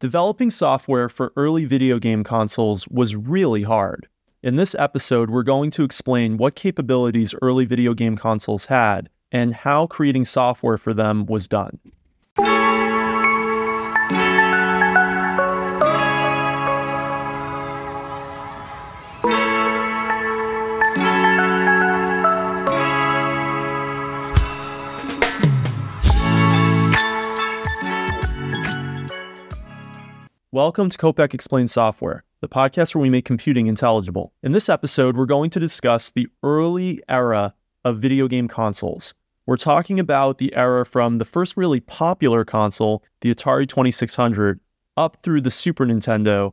Developing software for early video game consoles was really hard. In this episode, we're going to explain what capabilities early video game consoles had and how creating software for them was done. Welcome to Copec Explained Software, the podcast where we make computing intelligible. In this episode, we're going to discuss the early era of video game consoles. We're talking about the era from the first really popular console, the Atari 2600, up through the Super Nintendo.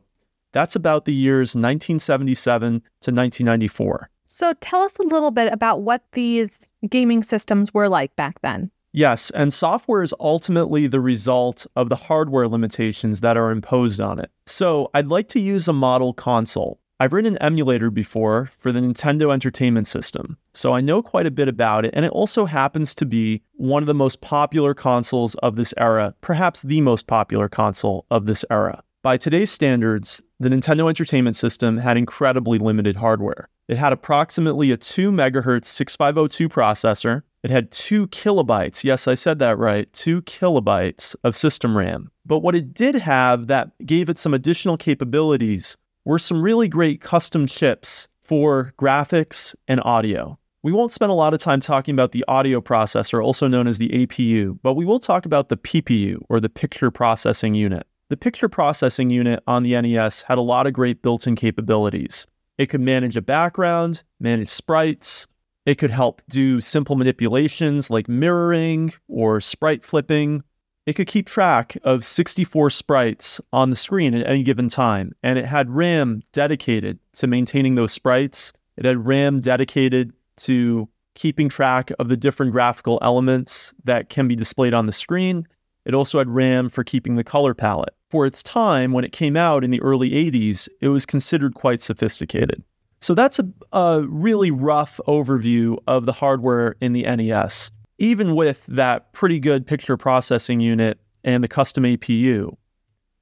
That's about the years 1977 to 1994. So tell us a little bit about what these gaming systems were like back then. Yes, and software is ultimately the result of the hardware limitations that are imposed on it. So I'd like to use a model console. I've written an emulator before for the Nintendo Entertainment System, so I know quite a bit about it, and it also happens to be one of the most popular consoles of this era, perhaps the most popular console of this era. By today's standards, the Nintendo Entertainment System had incredibly limited hardware. It had approximately a 2 MHz 6502 processor. It had 2 kilobytes, yes, I said that right, 2 kilobytes of system RAM. But what it did have that gave it some additional capabilities were some really great custom chips for graphics and audio. We won't spend a lot of time talking about the audio processor, also known as the APU, but we will talk about the PPU, or the Picture Processing Unit. The Picture Processing Unit on the NES had a lot of great built-in capabilities. It could manage a background, manage sprites. It could help do simple manipulations like mirroring or sprite flipping. It could keep track of 64 sprites on the screen at any given time, and it had RAM dedicated to maintaining those sprites. It had RAM dedicated to keeping track of the different graphical elements that can be displayed on the screen. It also had RAM for keeping the color palette. For its time, when it came out in the early 80s, it was considered quite sophisticated. So that's a really rough overview of the hardware in the NES. Even with that pretty good picture processing unit and the custom APU,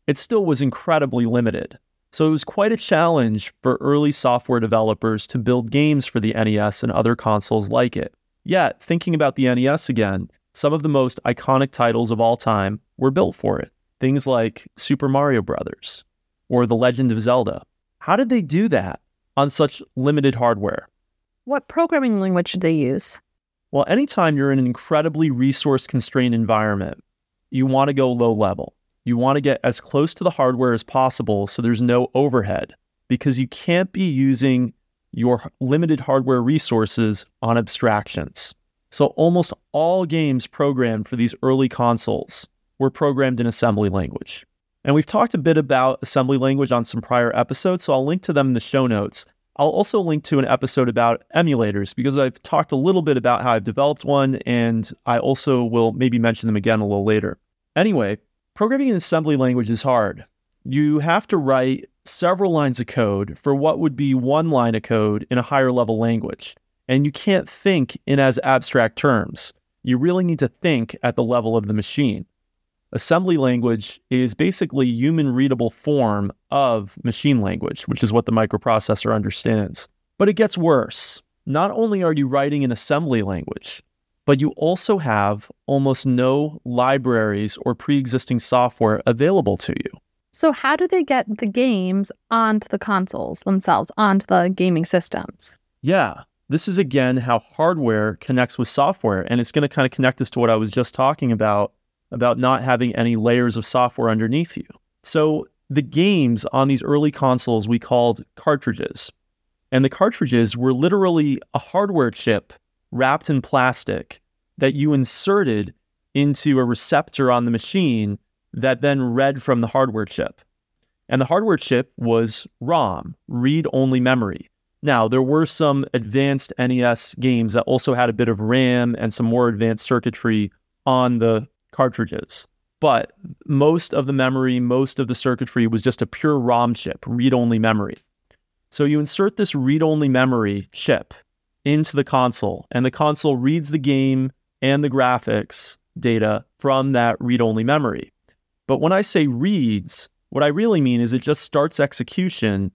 it still was incredibly limited. So it was quite a challenge for early software developers to build games for the NES and other consoles like it. Yet, thinking about the NES again, some of the most iconic titles of all time were built for it. Things like Super Mario Brothers or The Legend of Zelda. How did they do that on such limited hardware? What programming language did they use? Well, anytime you're in an incredibly resource-constrained environment, you want to go low level. You want to get as close to the hardware as possible so there's no overhead, because you can't be using your limited hardware resources on abstractions. So almost all games programmed for these early consoles were programmed in assembly language. And we've talked a bit about assembly language on some prior episodes, so I'll link to them in the show notes. I'll also link to an episode about emulators, because I've talked a little bit about how I've developed one, and I also will maybe mention them again a little later. Anyway, programming in assembly language is hard. You have to write several lines of code for what would be one line of code in a higher level language. And you can't think in as abstract terms. You really need to think at the level of the machine. Assembly language is basically human-readable form of machine language, which is what the microprocessor understands. But it gets worse. Not only are you writing in assembly language, but you also have almost no libraries or pre-existing software available to you. So how do they get the games onto the consoles themselves, onto the gaming systems? Yeah, this is again how hardware connects with software, and it's going to kind of connect us to what I was just talking about not having any layers of software underneath you. So the games on these early consoles we called cartridges. And the cartridges were literally a hardware chip wrapped in plastic that you inserted into a receptor on the machine that then read from the hardware chip. And the hardware chip was ROM, read-only memory. Now, there were some advanced NES games that also had a bit of RAM and some more advanced circuitry on the cartridges, but most of the memory, most of the circuitry was just a pure ROM chip, read-only memory. So you insert this read-only memory chip into the console, and the console reads the game and the graphics data from that read-only memory. But when I say reads, What I really mean is it just starts execution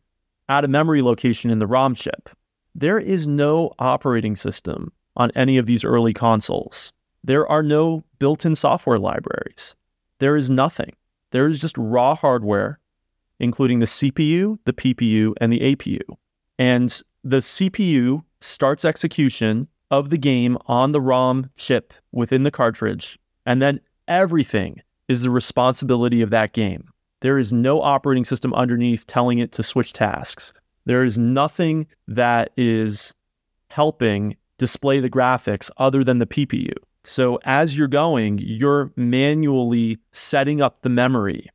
at a memory location in the ROM chip. There is no operating system on any of these early consoles. There are no built-in software libraries. There is nothing. There is just raw hardware, including the CPU, the PPU, and the APU. And the CPU starts execution of the game on the ROM chip within the cartridge, and then everything is the responsibility of that game. There is no operating system underneath telling it to switch tasks. There is nothing that is helping display the graphics other than the PPU. So as you're going, you're manually setting up the memory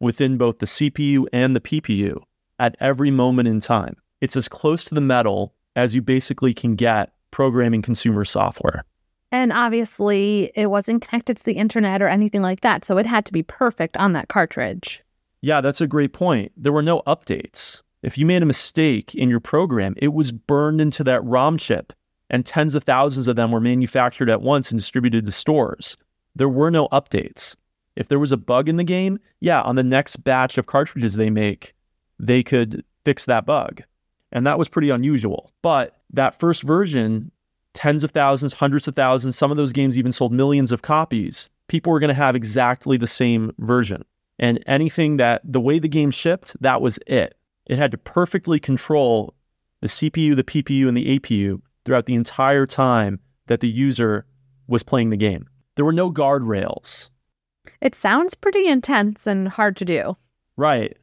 within both the CPU and the PPU at every moment in time. It's as close to the metal as you basically can get programming consumer software. And obviously, it wasn't connected to the internet or anything like that, so it had to be perfect on that cartridge. Yeah, that's a great point. There were no updates. If you made a mistake in your program, it was burned into that ROM chip, and tens of thousands of them were manufactured at once and distributed to stores. There were no updates. If there was a bug in the game, yeah, on the next batch of cartridges they make, they could fix that bug. And that was pretty unusual. But that first version, tens of thousands, hundreds of thousands, some of those games even sold millions of copies, people were going to have exactly the same version. And anything that, the way the game shipped, that was it. It had to perfectly control the CPU, the PPU, and the APU throughout the entire time that the user was playing the game. There were no guardrails. It sounds pretty intense and hard to do. Right.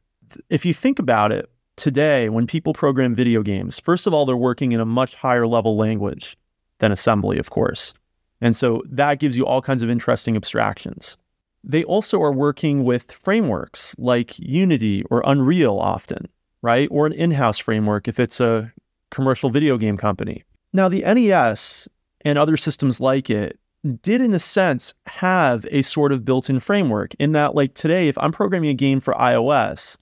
If you think about it, today, when people program video games, first of all, they're working in a much higher level language than assembly, of course. And so that gives you all kinds of interesting abstractions. They also are working with frameworks like Unity or Unreal often, right? Or an in-house framework if it's a commercial video game company. Now, the NES and other systems like it did, in a sense, have a sort of built-in framework in that, like today, if I'm programming a game for iOS,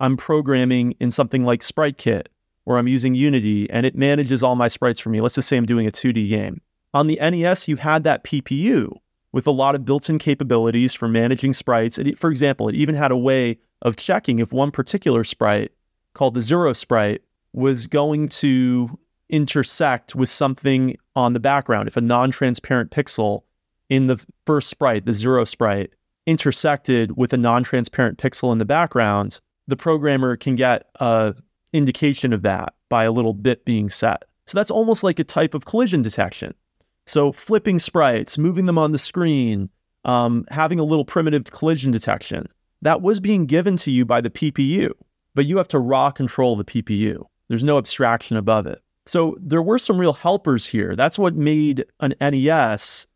I'm programming in something like SpriteKit, or I'm using Unity, and it manages all my sprites for me. Let's just say I'm doing a 2D game. On the NES, you had that PPU with a lot of built-in capabilities for managing sprites. For example, it even had a way of checking if one particular sprite, called the zero sprite, was going to intersect with something on the background. If a non-transparent pixel in the first sprite, the zero sprite, intersected with a non-transparent pixel in the background, the programmer can get a indication of that by a little bit being set. So that's almost like a type of collision detection. So flipping sprites, moving them on the screen, having a little primitive collision detection, that was being given to you by the PPU, but you have to raw control the PPU. There's no abstraction above it. So there were some real helpers here. That's what made an NES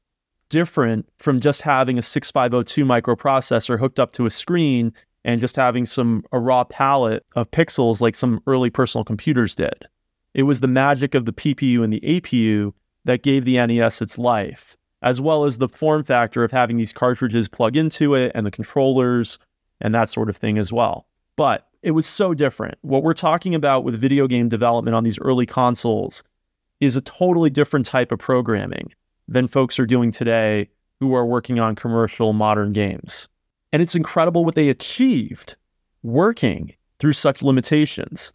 different from just having a 6502 microprocessor hooked up to a screen and just having a raw palette of pixels like some early personal computers did. It was the magic of the PPU and the APU that gave the NES its life, as well as the form factor of having these cartridges plug into it and the controllers and that sort of thing as well. But it was so different. What we're talking about with video game development on these early consoles is a totally different type of programming than folks are doing today who are working on commercial modern games. And it's incredible what they achieved working through such limitations.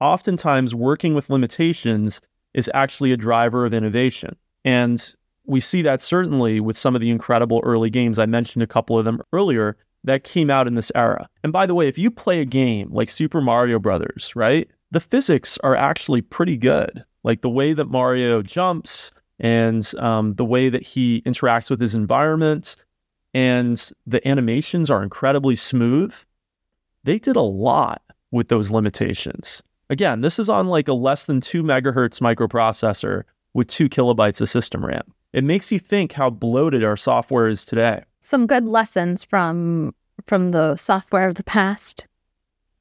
Oftentimes, working with limitations is actually a driver of innovation. And we see that certainly with some of the incredible early games. I mentioned a couple of them earlier that came out in this era. And by the way, if you play a game like Super Mario Brothers, right, the physics are actually pretty good. Like the way that Mario jumps and the way that he interacts with his environment, and the animations are incredibly smooth. They did a lot with those limitations. Again, this is on like a less than 2 megahertz microprocessor with 2 kilobytes of system RAM. It makes you think how bloated our software is today. Some good lessons from the software of the past.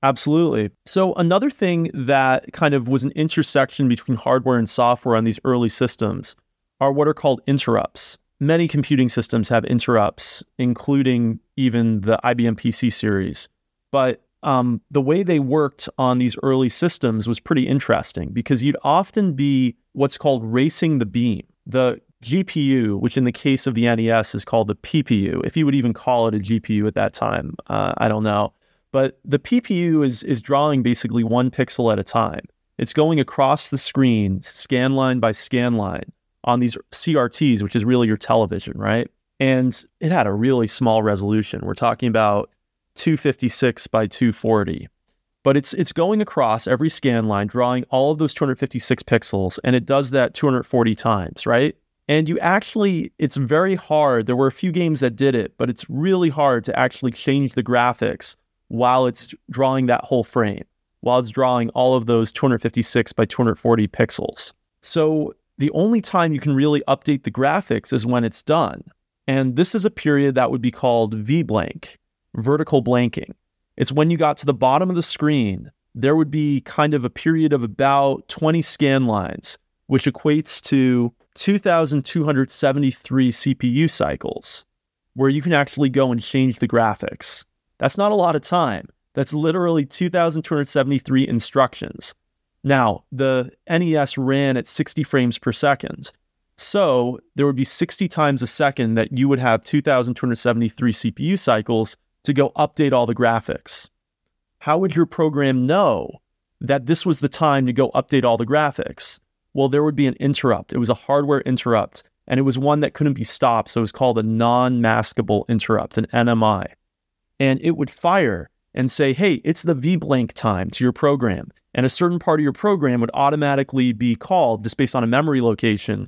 Absolutely. So another thing that kind of was an intersection between hardware and software on these early systems are what are called interrupts. Many computing systems have interrupts, including even the IBM PC series. But the way they worked on these early systems was pretty interesting because you'd often be what's called racing the beam. The GPU, which in the case of the NES is called the PPU, if you would even call it a GPU at that time, I don't know. But the PPU is drawing basically one pixel at a time. It's going across the screen, scan line by scan line, on these CRTs, which is really your television, right? And it had a really small resolution. We're talking about 256 by 240. But it's going across every scan line, drawing all of those 256 pixels, and it does that 240 times, right? And you actually, it's very hard. There were a few games that did it, but it's really hard to actually change the graphics while it's drawing that whole frame, while it's drawing all of those 256 by 240 pixels. So the only time you can really update the graphics is when it's done. And this is a period that would be called V-blank, vertical blanking. It's when you got to the bottom of the screen, there would be kind of a period of about 20 scan lines, which equates to 2,273 CPU cycles, where you can actually go and change the graphics. That's not a lot of time. That's literally 2,273 instructions. Now, the NES ran at 60 frames per second. So there would be 60 times a second that you would have 2,273 CPU cycles to go update all the graphics. How would your program know that this was the time to go update all the graphics? Well, there would be an interrupt. It was a hardware interrupt, and it was one that couldn't be stopped. So it was called a non-maskable interrupt, an NMI. And it would fire and say, hey, it's the V-blank time to your program. And a certain part of your program would automatically be called just based on a memory location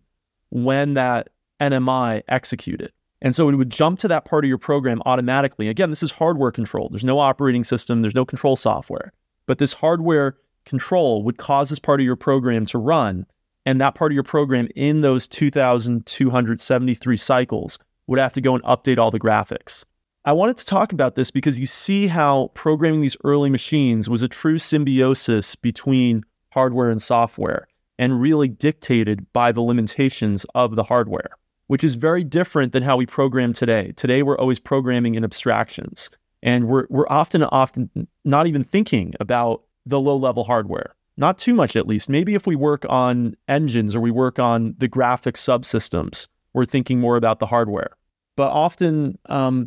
when that NMI executed. And so it would jump to that part of your program automatically. Again, this is hardware control. There's no operating system. There's no control software. But this hardware control would cause this part of your program to run. And that part of your program in those 2,273 cycles would have to go and update all the graphics. I wanted to talk about this because you see how programming these early machines was a true symbiosis between hardware and software, and really dictated by the limitations of the hardware, which is very different than how we program today. Today, we're always programming in abstractions, and we're often not even thinking about the low-level hardware. Not too much, at least. Maybe if we work on engines or we work on the graphic subsystems, we're thinking more about the hardware. But often,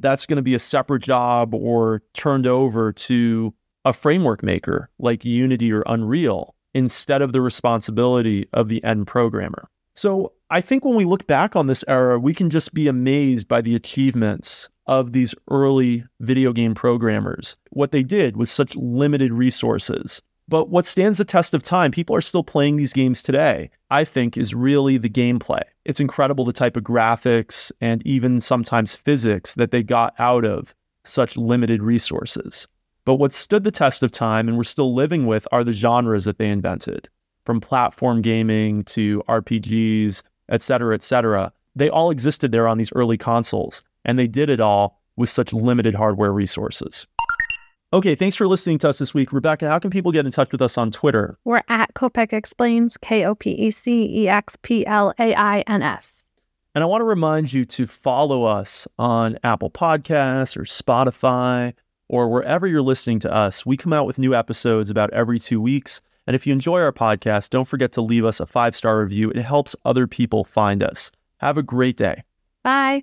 that's going to be a separate job or turned over to a framework maker like Unity or Unreal, instead of the responsibility of the end programmer. So I think when we look back on this era, we can just be amazed by the achievements of these early video game programmers, what they did with such limited resources. But what stands the test of time, people are still playing these games today, I think, is really the gameplay. It's incredible the type of graphics and even sometimes physics that they got out of such limited resources. But what stood the test of time and we're still living with are the genres that they invented, from platform gaming to RPGs, et cetera, they all existed there on these early consoles, and they did it all with such limited hardware resources. Okay, thanks for listening to us this week. Rebecca, how can people get in touch with us on Twitter? We're at Copec Explains, Kopecexplains. And I want to remind you to follow us on Apple Podcasts or Spotify, or wherever you're listening to us. We come out with new episodes about every 2 weeks. And if you enjoy our podcast, don't forget to leave us a 5-star review. It helps other people find us. Have a great day. Bye.